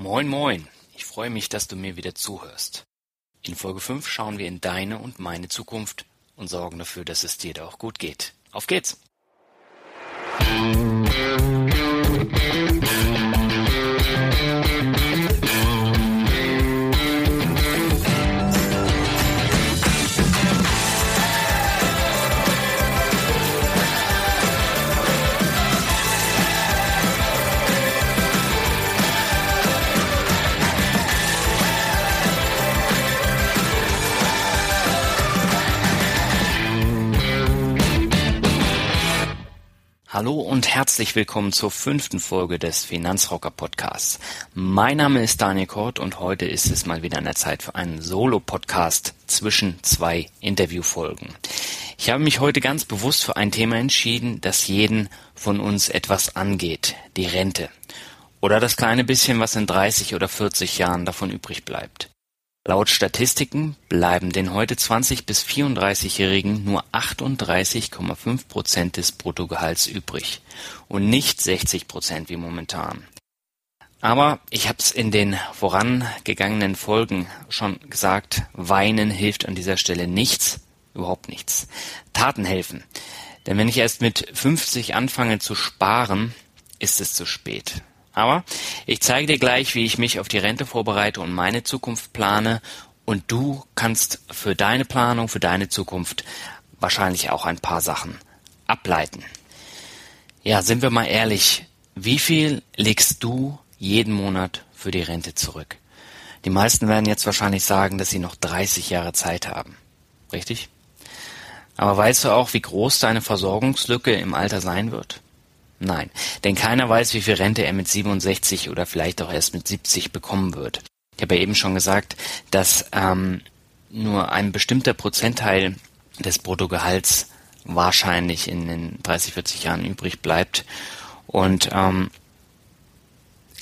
Moin, moin. Ich freue mich, dass du mir wieder zuhörst. In Folge 5 schauen wir in deine und meine Zukunft und sorgen dafür, dass es dir da auch gut geht. Auf geht's! Hallo und herzlich willkommen zur 5. Folge des Finanzrocker Podcasts. Mein Name ist Daniel Kort und heute ist es mal wieder an der Zeit für einen Solo-Podcast zwischen zwei Interviewfolgen. Ich habe mich heute ganz bewusst für ein Thema entschieden, das jeden von uns etwas angeht, die Rente. Oder das kleine bisschen, was in 30 oder 40 Jahren davon übrig bleibt. Laut Statistiken bleiben den heute 20- bis 34-Jährigen nur 38,5% des Bruttogehalts übrig und nicht 60% wie momentan. Aber ich habe es in den vorangegangenen Folgen schon gesagt, weinen hilft an dieser Stelle nichts, überhaupt nichts. Taten helfen, denn wenn ich erst mit 50 anfange zu sparen, ist es zu spät. Aber ich zeige dir gleich, wie ich mich auf die Rente vorbereite und meine Zukunft plane. Und du kannst für deine Planung, für deine Zukunft wahrscheinlich auch ein paar Sachen ableiten. Ja, sind wir mal ehrlich, wie viel legst du jeden Monat für die Rente zurück? Die meisten werden jetzt wahrscheinlich sagen, dass sie noch 30 Jahre Zeit haben. Richtig? Aber weißt du auch, wie groß deine Versorgungslücke im Alter sein wird? Nein, denn keiner weiß, wie viel Rente er mit 67 oder vielleicht auch erst mit 70 bekommen wird. Ich habe ja eben schon gesagt, dass nur ein bestimmter Prozentteil des Bruttogehalts wahrscheinlich in den 30, 40 Jahren übrig bleibt. Und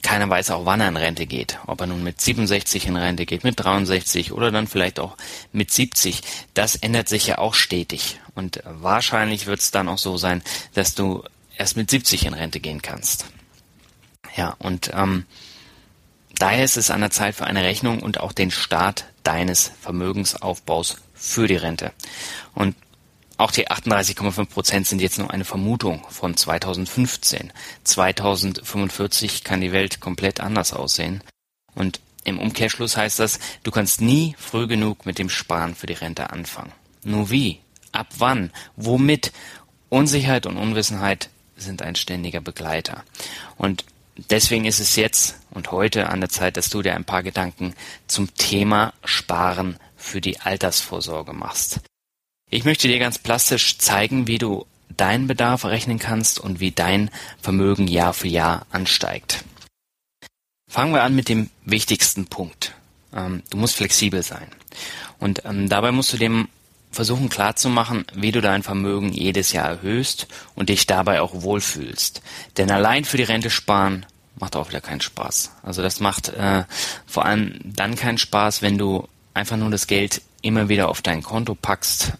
keiner weiß auch, wann er in Rente geht. Ob er nun mit 67 in Rente geht, mit 63 oder dann vielleicht auch mit 70. Das ändert sich ja auch stetig. Und wahrscheinlich wird es dann auch so sein, dass du erst mit 70 in Rente gehen kannst. Ja, und daher ist es an der Zeit für eine Rechnung und auch den Start deines Vermögensaufbaus für die Rente. Und auch die 38,5% sind jetzt nur eine Vermutung von 2015. 2045 kann die Welt komplett anders aussehen. Und im Umkehrschluss heißt das, du kannst nie früh genug mit dem Sparen für die Rente anfangen. Nur wie? Ab wann? Womit? Unsicherheit und Unwissenheit sind ein ständiger Begleiter. Und deswegen ist es jetzt und heute an der Zeit, dass du dir ein paar Gedanken zum Thema Sparen für die Altersvorsorge machst. Ich möchte dir ganz plastisch zeigen, wie du deinen Bedarf rechnen kannst und wie dein Vermögen Jahr für Jahr ansteigt. Fangen wir an mit dem wichtigsten Punkt. Du musst flexibel sein. Und dabei musst du dem versuchen klarzumachen, wie du dein Vermögen jedes Jahr erhöhst und dich dabei auch wohlfühlst. Denn allein für die Rente sparen macht auch wieder keinen Spaß. Also das macht vor allem dann keinen Spaß, wenn du einfach nur das Geld immer wieder auf dein Konto packst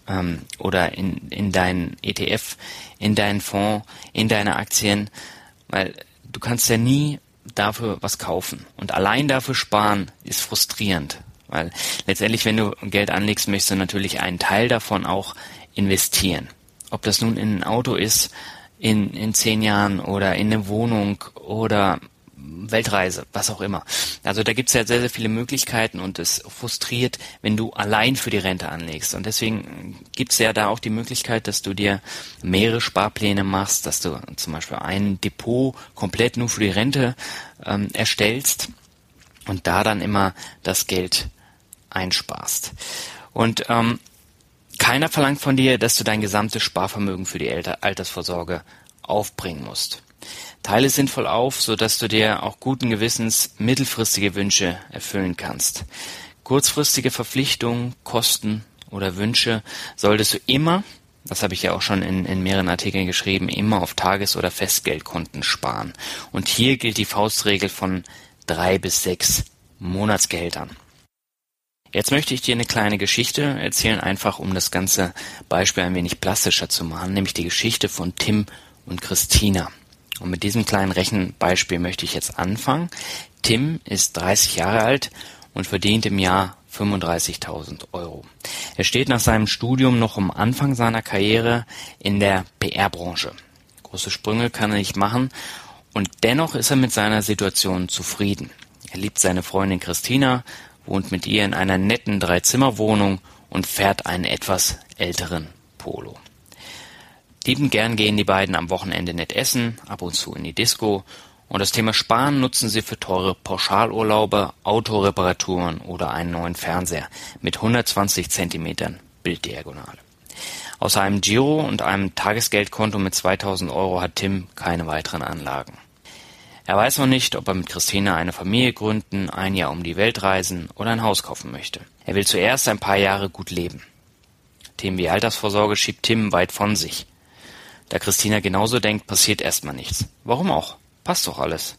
oder in deinen ETF, in deinen Fonds, in deine Aktien, weil du kannst ja nie dafür was kaufen. Und allein dafür sparen ist frustrierend. Weil letztendlich, wenn du Geld anlegst, möchtest du natürlich einen Teil davon auch investieren. Ob das nun in ein Auto ist, in 10 Jahren oder in eine Wohnung oder Weltreise, was auch immer. Also da gibt es ja sehr, sehr viele Möglichkeiten und es frustriert, wenn du allein für die Rente anlegst. Und deswegen gibt es ja da auch die Möglichkeit, dass du dir mehrere Sparpläne machst, dass du zum Beispiel ein Depot komplett nur für die Rente erstellst und da dann immer das Geld einsparst. Und keiner verlangt von dir, dass du dein gesamtes Sparvermögen für die Altersvorsorge aufbringen musst. Teile sinnvoll auf, sodass du dir auch guten Gewissens mittelfristige Wünsche erfüllen kannst. Kurzfristige Verpflichtungen, Kosten oder Wünsche solltest du immer, das habe ich ja auch schon in mehreren Artikeln geschrieben, immer auf Tages- oder Festgeldkonten sparen. Und hier gilt die Faustregel von 3 bis 6 Monatsgehältern. Jetzt möchte ich dir eine kleine Geschichte erzählen, einfach um das ganze Beispiel ein wenig plastischer zu machen, nämlich die Geschichte von Tim und Christina. Und mit diesem kleinen Rechenbeispiel möchte ich jetzt anfangen. Tim ist 30 Jahre alt und verdient im Jahr 35.000 Euro. Er steht nach seinem Studium noch am Anfang seiner Karriere in der PR-Branche. Große Sprünge kann er nicht machen und dennoch ist er mit seiner Situation zufrieden. Er liebt seine Freundin Christina, wohnt mit ihr in einer netten 3-Zimmer-Wohnung und fährt einen etwas älteren Polo. Liebend gern gehen die beiden am Wochenende nett essen, ab und zu in die Disco. Und das Thema Sparen nutzen sie für teure Pauschalurlaube, Autoreparaturen oder einen neuen Fernseher mit 120 Zentimetern Bilddiagonale. Außer einem Giro und einem Tagesgeldkonto mit 2.000 Euro hat Tim keine weiteren Anlagen. Er weiß noch nicht, ob er mit Christina eine Familie gründen, ein Jahr um die Welt reisen oder ein Haus kaufen möchte. Er will zuerst ein paar Jahre gut leben. Themen wie Altersvorsorge schiebt Tim weit von sich. Da Christina genauso denkt, passiert erstmal nichts. Warum auch? Passt doch alles.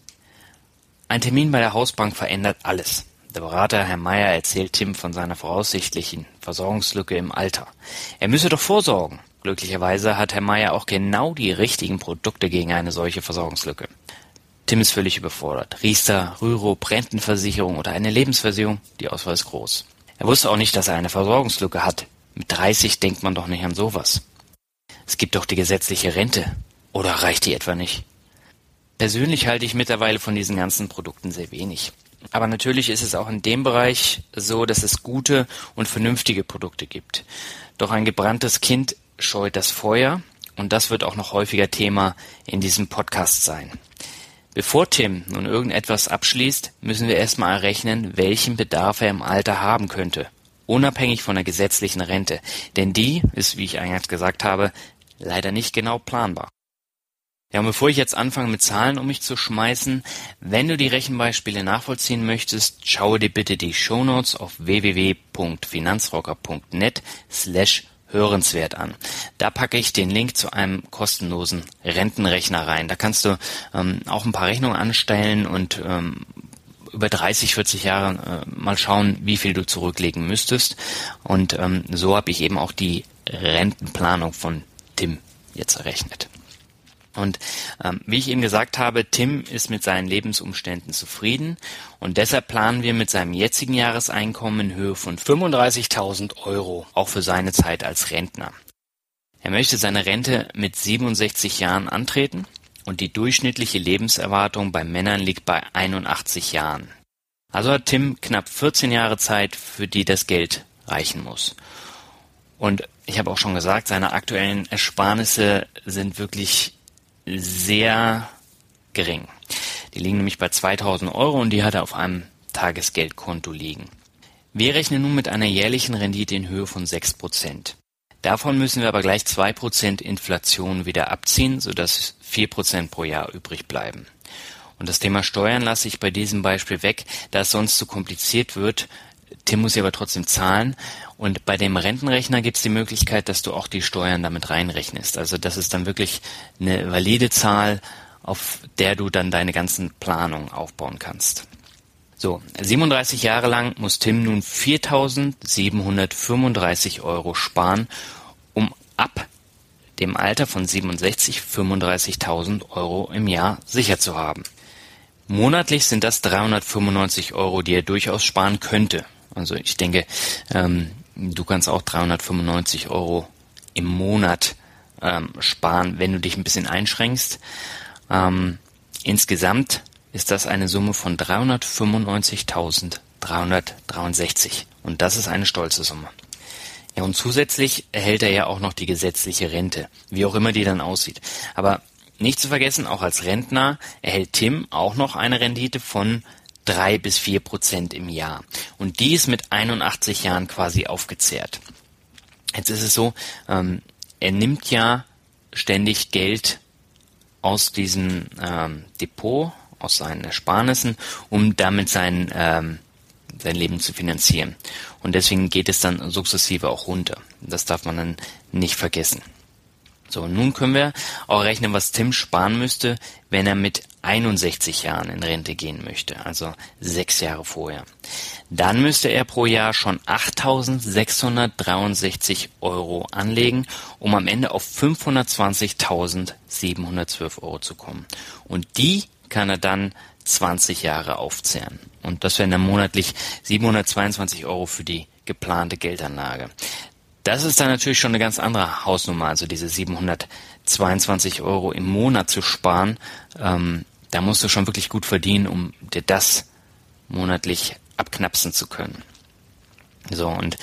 Ein Termin bei der Hausbank verändert alles. Der Berater Herr Meyer erzählt Tim von seiner voraussichtlichen Versorgungslücke im Alter. Er müsse doch vorsorgen. Glücklicherweise hat Herr Meyer auch genau die richtigen Produkte gegen eine solche Versorgungslücke. Tim ist völlig überfordert. Riester, Rürup, Rentenversicherung oder eine Lebensversicherung, die Auswahl ist groß. Er wusste auch nicht, dass er eine Versorgungslücke hat. Mit 30 denkt man doch nicht an sowas. Es gibt doch die gesetzliche Rente. Oder reicht die etwa nicht? Persönlich halte ich mittlerweile von diesen ganzen Produkten sehr wenig. Aber natürlich ist es auch in dem Bereich so, dass es gute und vernünftige Produkte gibt. Doch ein gebranntes Kind scheut das Feuer und das wird auch noch häufiger Thema in diesem Podcast sein. Bevor Tim nun irgendetwas abschließt, müssen wir erstmal errechnen, welchen Bedarf er im Alter haben könnte, unabhängig von der gesetzlichen Rente. Denn die ist, wie ich eingangs gesagt habe, leider nicht genau planbar. Ja, und bevor ich jetzt anfange mit Zahlen um mich zu schmeißen, wenn du die Rechenbeispiele nachvollziehen möchtest, schaue dir bitte die Shownotes auf www.finanzrocker.net/hörenswert an. Da packe ich den Link zu einem kostenlosen Rentenrechner rein. Da kannst du auch ein paar Rechnungen anstellen und über 30, 40 Jahre mal schauen, wie viel du zurücklegen müsstest. Und so habe ich eben auch die Rentenplanung von Tim jetzt errechnet. Und wie ich eben gesagt habe, Tim ist mit seinen Lebensumständen zufrieden und deshalb planen wir mit seinem jetzigen Jahreseinkommen in Höhe von 35.000 Euro, auch für seine Zeit als Rentner. Er möchte seine Rente mit 67 Jahren antreten und die durchschnittliche Lebenserwartung bei Männern liegt bei 81 Jahren. Also hat Tim knapp 14 Jahre Zeit, für die das Geld reichen muss. Und ich habe auch schon gesagt, seine aktuellen Ersparnisse sind wirklich sehr gering. Die liegen nämlich bei 2.000 Euro und die hat er auf einem Tagesgeldkonto liegen. Wir rechnen nun mit einer jährlichen Rendite in Höhe von 6%. Davon müssen wir aber gleich 2% Inflation wieder abziehen, sodass 4% pro Jahr übrig bleiben. Und das Thema Steuern lasse ich bei diesem Beispiel weg, da es sonst zu kompliziert wird. Tim muss sie aber trotzdem zahlen und bei dem Rentenrechner gibt es die Möglichkeit, dass du auch die Steuern damit reinrechnest. Also das ist dann wirklich eine valide Zahl, auf der du dann deine ganzen Planungen aufbauen kannst. So, 37 Jahre lang muss Tim nun 4.735 Euro sparen, um ab dem Alter von 67 35.000 Euro im Jahr sicher zu haben. Monatlich sind das 395 Euro, die er durchaus sparen könnte. Also ich denke, du kannst auch 395 Euro im Monat sparen, wenn du dich ein bisschen einschränkst. Insgesamt ist das eine Summe von 395.363 und das ist eine stolze Summe. Ja, und zusätzlich erhält er ja auch noch die gesetzliche Rente, wie auch immer die dann aussieht. Aber nicht zu vergessen, auch als Rentner erhält Tim auch noch eine Rendite von 3 bis 4% im Jahr. Und die ist mit 81 Jahren quasi aufgezehrt. Jetzt ist es so, er nimmt ja ständig Geld aus diesem Depot, aus seinen Ersparnissen, um damit sein Leben zu finanzieren. Und deswegen geht es dann sukzessive auch runter. Das darf man dann nicht vergessen. So, nun können wir auch rechnen, was Tim sparen müsste, wenn er mit 61 Jahren in Rente gehen möchte, also 6 Jahre vorher. Dann müsste er pro Jahr schon 8.663 Euro anlegen, um am Ende auf 520.712 Euro zu kommen. Und die kann er dann 20 Jahre aufzehren. Und das wären dann monatlich 722 Euro für die geplante Geldanlage. Das ist dann natürlich schon eine ganz andere Hausnummer, also diese 722 Euro im Monat zu sparen. Da musst du schon wirklich gut verdienen, um dir das monatlich abknapsen zu können. So, und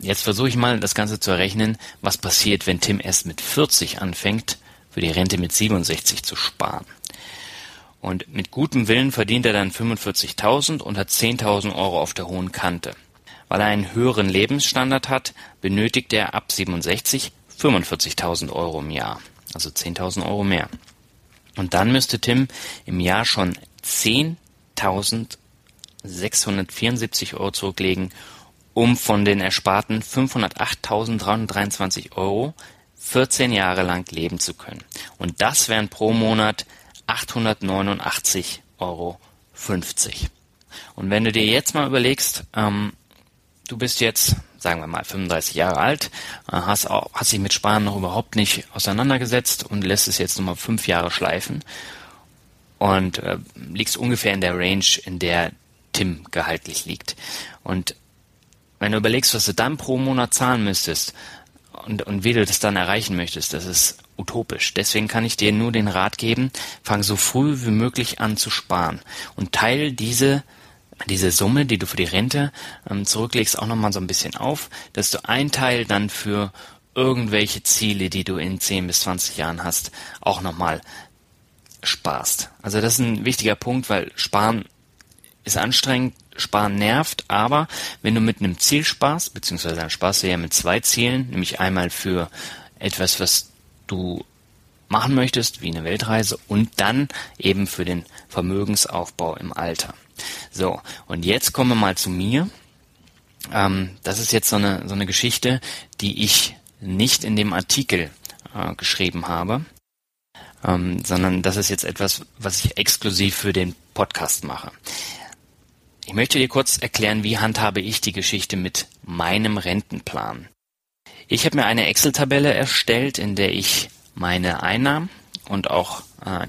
jetzt versuche ich mal, das Ganze zu errechnen, was passiert, wenn Tim erst mit 40 anfängt, für die Rente mit 67 zu sparen. Und mit gutem Willen verdient er dann 45.000 und hat 10.000 Euro auf der hohen Kante. Weil er einen höheren Lebensstandard hat, benötigt er ab 67 45.000 Euro im Jahr, also 10.000 Euro mehr. Und dann müsste Tim im Jahr schon 10.674 Euro zurücklegen, um von den ersparten 508.323 Euro 14 Jahre lang leben zu können. Und das wären pro Monat 889,50 Euro. Und wenn du dir jetzt mal überlegst, du bist jetzt, sagen wir mal, 35 Jahre alt, hast dich mit Sparen noch überhaupt nicht auseinandergesetzt und lässt es jetzt nochmal 5 Jahre schleifen und liegst ungefähr in der Range, in der Tim gehaltlich liegt. Und wenn du überlegst, was du dann pro Monat zahlen müsstest und wie du das dann erreichen möchtest, das ist utopisch. Deswegen kann ich dir nur den Rat geben, fang so früh wie möglich an zu sparen und teile diese Summe, die du für die Rente zurücklegst, auch nochmal so ein bisschen auf, dass du einen Teil dann für irgendwelche Ziele, die du in 10 bis 20 Jahren hast, auch nochmal sparst. Also das ist ein wichtiger Punkt, weil Sparen ist anstrengend, Sparen nervt, aber wenn du mit einem Ziel sparst, beziehungsweise dann sparst du ja mit 2 Zielen, nämlich einmal für etwas, was du machen möchtest, wie eine Weltreise, und dann eben für den Vermögensaufbau im Alter. So, und jetzt kommen wir mal zu mir. Das ist jetzt so eine Geschichte, die ich nicht in dem Artikel geschrieben habe, sondern das ist jetzt etwas, was ich exklusiv für den Podcast mache. Ich möchte dir kurz erklären, wie handhabe ich die Geschichte mit meinem Rentenplan. Ich habe mir eine Excel-Tabelle erstellt, in der ich meine Einnahmen und auch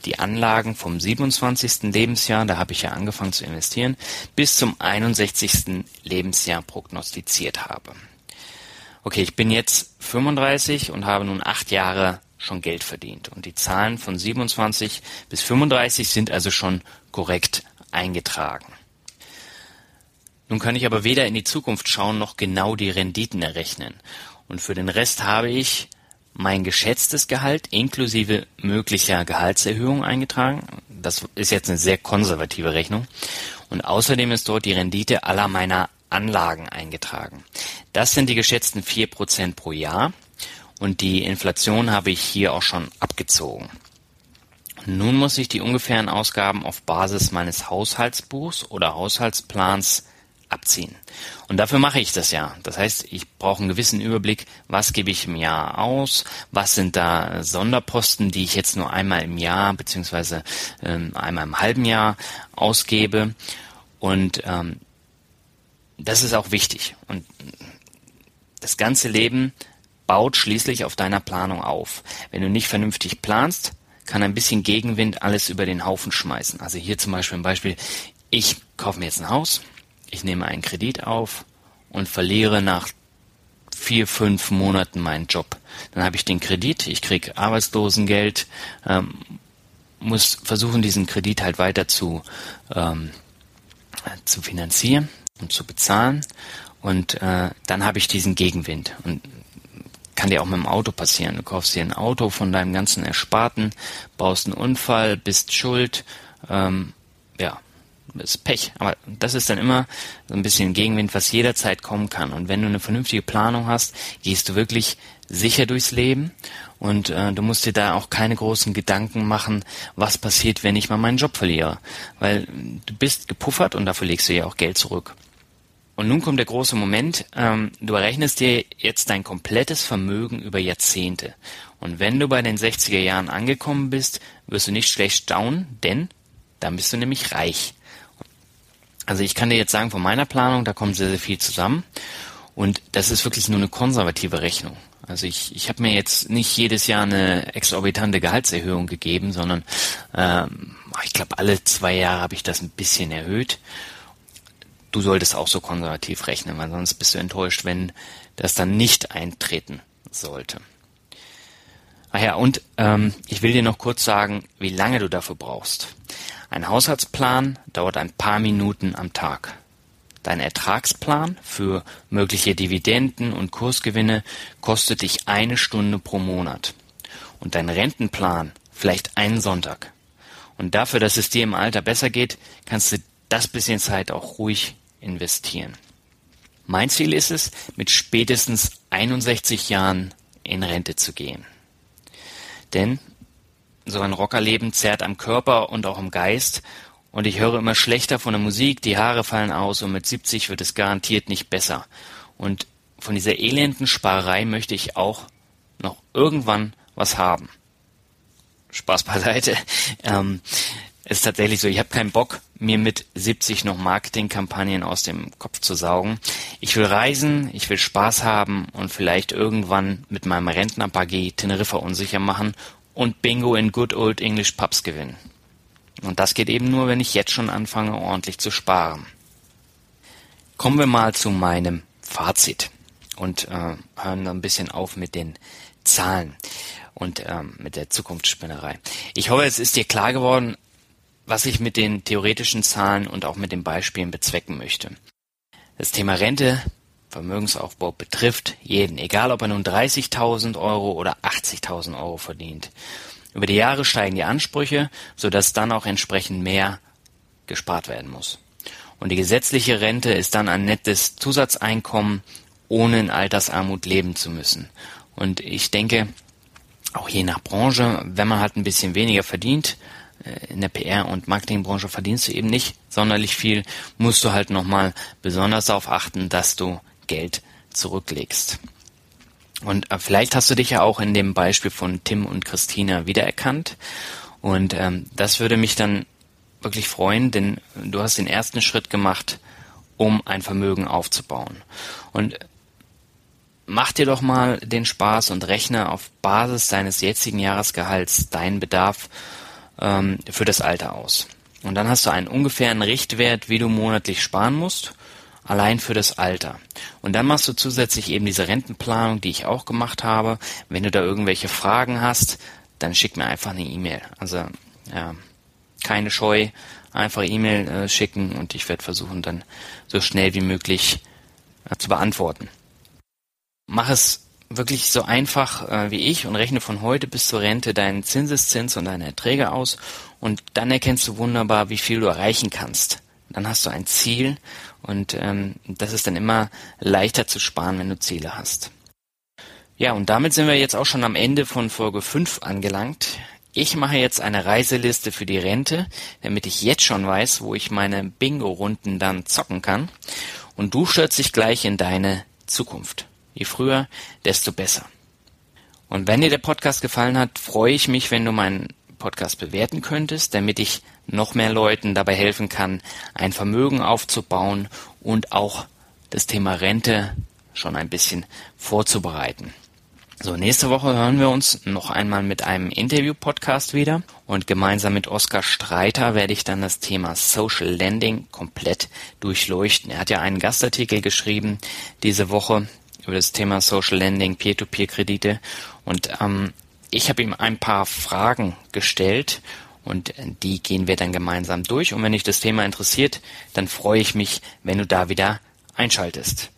die Anlagen vom 27. Lebensjahr, da habe ich ja angefangen zu investieren, bis zum 61. Lebensjahr prognostiziert habe. Okay, ich bin jetzt 35 und habe nun 8 Jahre schon Geld verdient. Und die Zahlen von 27 bis 35 sind also schon korrekt eingetragen. Nun kann ich aber weder in die Zukunft schauen, noch genau die Renditen errechnen. Und für den Rest habe ich mein geschätztes Gehalt inklusive möglicher Gehaltserhöhung eingetragen. Das ist jetzt eine sehr konservative Rechnung. Und außerdem ist dort die Rendite aller meiner Anlagen eingetragen. Das sind die geschätzten 4% pro Jahr. Und die Inflation habe ich hier auch schon abgezogen. Nun muss ich die ungefähren Ausgaben auf Basis meines Haushaltsbuchs oder Haushaltsplans abziehen. Und dafür mache ich das ja. Das heißt, ich brauche einen gewissen Überblick, was gebe ich im Jahr aus, was sind da Sonderposten, die ich jetzt nur einmal im Jahr beziehungsweise einmal im halben Jahr ausgebe. Und das ist auch wichtig. Und das ganze Leben baut schließlich auf deiner Planung auf. Wenn du nicht vernünftig planst, kann ein bisschen Gegenwind alles über den Haufen schmeißen. Also hier zum Beispiel ein Beispiel, ich kaufe mir jetzt ein Haus, ich nehme einen Kredit auf und verliere nach 4-5 Monaten meinen Job. Dann habe ich den Kredit, ich kriege Arbeitslosengeld, muss versuchen, diesen Kredit halt weiter zu finanzieren und zu bezahlen. Und dann habe ich diesen Gegenwind. Und kann dir auch mit dem Auto passieren. Du kaufst dir ein Auto von deinem ganzen Ersparten, baust einen Unfall, bist schuld, ist Pech, aber das ist dann immer so ein bisschen Gegenwind, was jederzeit kommen kann. Und wenn du eine vernünftige Planung hast, gehst du wirklich sicher durchs Leben und du musst dir da auch keine großen Gedanken machen, was passiert, wenn ich mal meinen Job verliere, weil du bist gepuffert und dafür legst du ja auch Geld zurück. Und nun kommt der große Moment, du errechnest dir jetzt dein komplettes Vermögen über Jahrzehnte. Und wenn du bei den 60er Jahren angekommen bist, wirst du nicht schlecht staunen, denn dann bist du nämlich reich. Also ich kann dir jetzt sagen, von meiner Planung, da kommt sehr, sehr viel zusammen. Und das ist wirklich nur eine konservative Rechnung. Also ich habe mir jetzt nicht jedes Jahr eine exorbitante Gehaltserhöhung gegeben, sondern ich glaube, alle 2 Jahre habe ich das ein bisschen erhöht. Du solltest auch so konservativ rechnen, weil sonst bist du enttäuscht, wenn das dann nicht eintreten sollte. Ach ja, und ich will dir noch kurz sagen, wie lange du dafür brauchst. Ein Haushaltsplan dauert ein paar Minuten am Tag. Dein Ertragsplan für mögliche Dividenden und Kursgewinne kostet dich 1 Stunde pro Monat. Und dein Rentenplan vielleicht einen Sonntag. Und dafür, dass es dir im Alter besser geht, kannst du das bisschen Zeit auch ruhig investieren. Mein Ziel ist es, mit spätestens 61 Jahren in Rente zu gehen. Denn so ein Rockerleben zerrt am Körper und auch am Geist und ich höre immer schlechter von der Musik, die Haare fallen aus und mit 70 wird es garantiert nicht besser. Und von dieser elenden Sparerei möchte ich auch noch irgendwann was haben. Spaß beiseite. Es ist tatsächlich so, ich habe keinen Bock, mir mit 70 noch Marketingkampagnen aus dem Kopf zu saugen. Ich will reisen, ich will Spaß haben und vielleicht irgendwann mit meinem Rentner-Buggy Teneriffa unsicher machen und Bingo in good old English Pubs gewinnen. Und das geht eben nur, wenn ich jetzt schon anfange, ordentlich zu sparen. Kommen wir mal zu meinem Fazit und hören ein bisschen auf mit den Zahlen und mit der Zukunftsspinnerei. Ich hoffe, es ist dir klar geworden, was ich mit den theoretischen Zahlen und auch mit den Beispielen bezwecken möchte. Das Thema Rente, Vermögensaufbau betrifft jeden, egal ob er nun 30.000 Euro oder 80.000 Euro verdient. Über die Jahre steigen die Ansprüche, sodass dann auch entsprechend mehr gespart werden muss. Und die gesetzliche Rente ist dann ein nettes Zusatzeinkommen, ohne in Altersarmut leben zu müssen. Und ich denke, auch je nach Branche, wenn man halt ein bisschen weniger verdient, in der PR- und Marketingbranche verdienst du eben nicht sonderlich viel, musst du halt nochmal besonders darauf achten, dass du Geld zurücklegst. Und vielleicht hast du dich ja auch in dem Beispiel von Tim und Christina wiedererkannt. Und das würde mich dann wirklich freuen, denn du hast den ersten Schritt gemacht, um ein Vermögen aufzubauen. Und mach dir doch mal den Spaß und rechne auf Basis deines jetzigen Jahresgehalts deinen Bedarf für das Alter aus. Und dann hast du einen ungefähren Richtwert, wie du monatlich sparen musst, allein für das Alter. Und dann machst du zusätzlich eben diese Rentenplanung, die ich auch gemacht habe. Wenn du da irgendwelche Fragen hast, dann schick mir einfach eine E-Mail. Also keine Scheu, einfach E-Mail schicken und ich werde versuchen, dann so schnell wie möglich zu beantworten. Mach es wirklich so einfach wie ich und rechne von heute bis zur Rente deinen Zinseszins und deine Erträge aus und dann erkennst du wunderbar, wie viel du erreichen kannst. Dann hast du ein Ziel und das ist dann immer leichter zu sparen, wenn du Ziele hast. Ja, und damit sind wir jetzt auch schon am Ende von Folge 5 angelangt. Ich mache jetzt eine Reiseliste für die Rente, damit ich jetzt schon weiß, wo ich meine Bingo-Runden dann zocken kann und du stürzt dich gleich in deine Zukunft. Je früher, desto besser. Und wenn dir der Podcast gefallen hat, freue ich mich, wenn du meinen Podcast bewerten könntest, damit ich noch mehr Leuten dabei helfen kann, ein Vermögen aufzubauen und auch das Thema Rente schon ein bisschen vorzubereiten. So, nächste Woche hören wir uns noch einmal mit einem Interview-Podcast wieder und gemeinsam mit Oskar Streiter werde ich dann das Thema Social Lending komplett durchleuchten. Er hat ja einen Gastartikel geschrieben diese Woche über das Thema Social Lending, Peer-to-Peer-Kredite und ich habe ihm ein paar Fragen gestellt und die gehen wir dann gemeinsam durch und wenn dich das Thema interessiert, dann freue ich mich, wenn du da wieder einschaltest.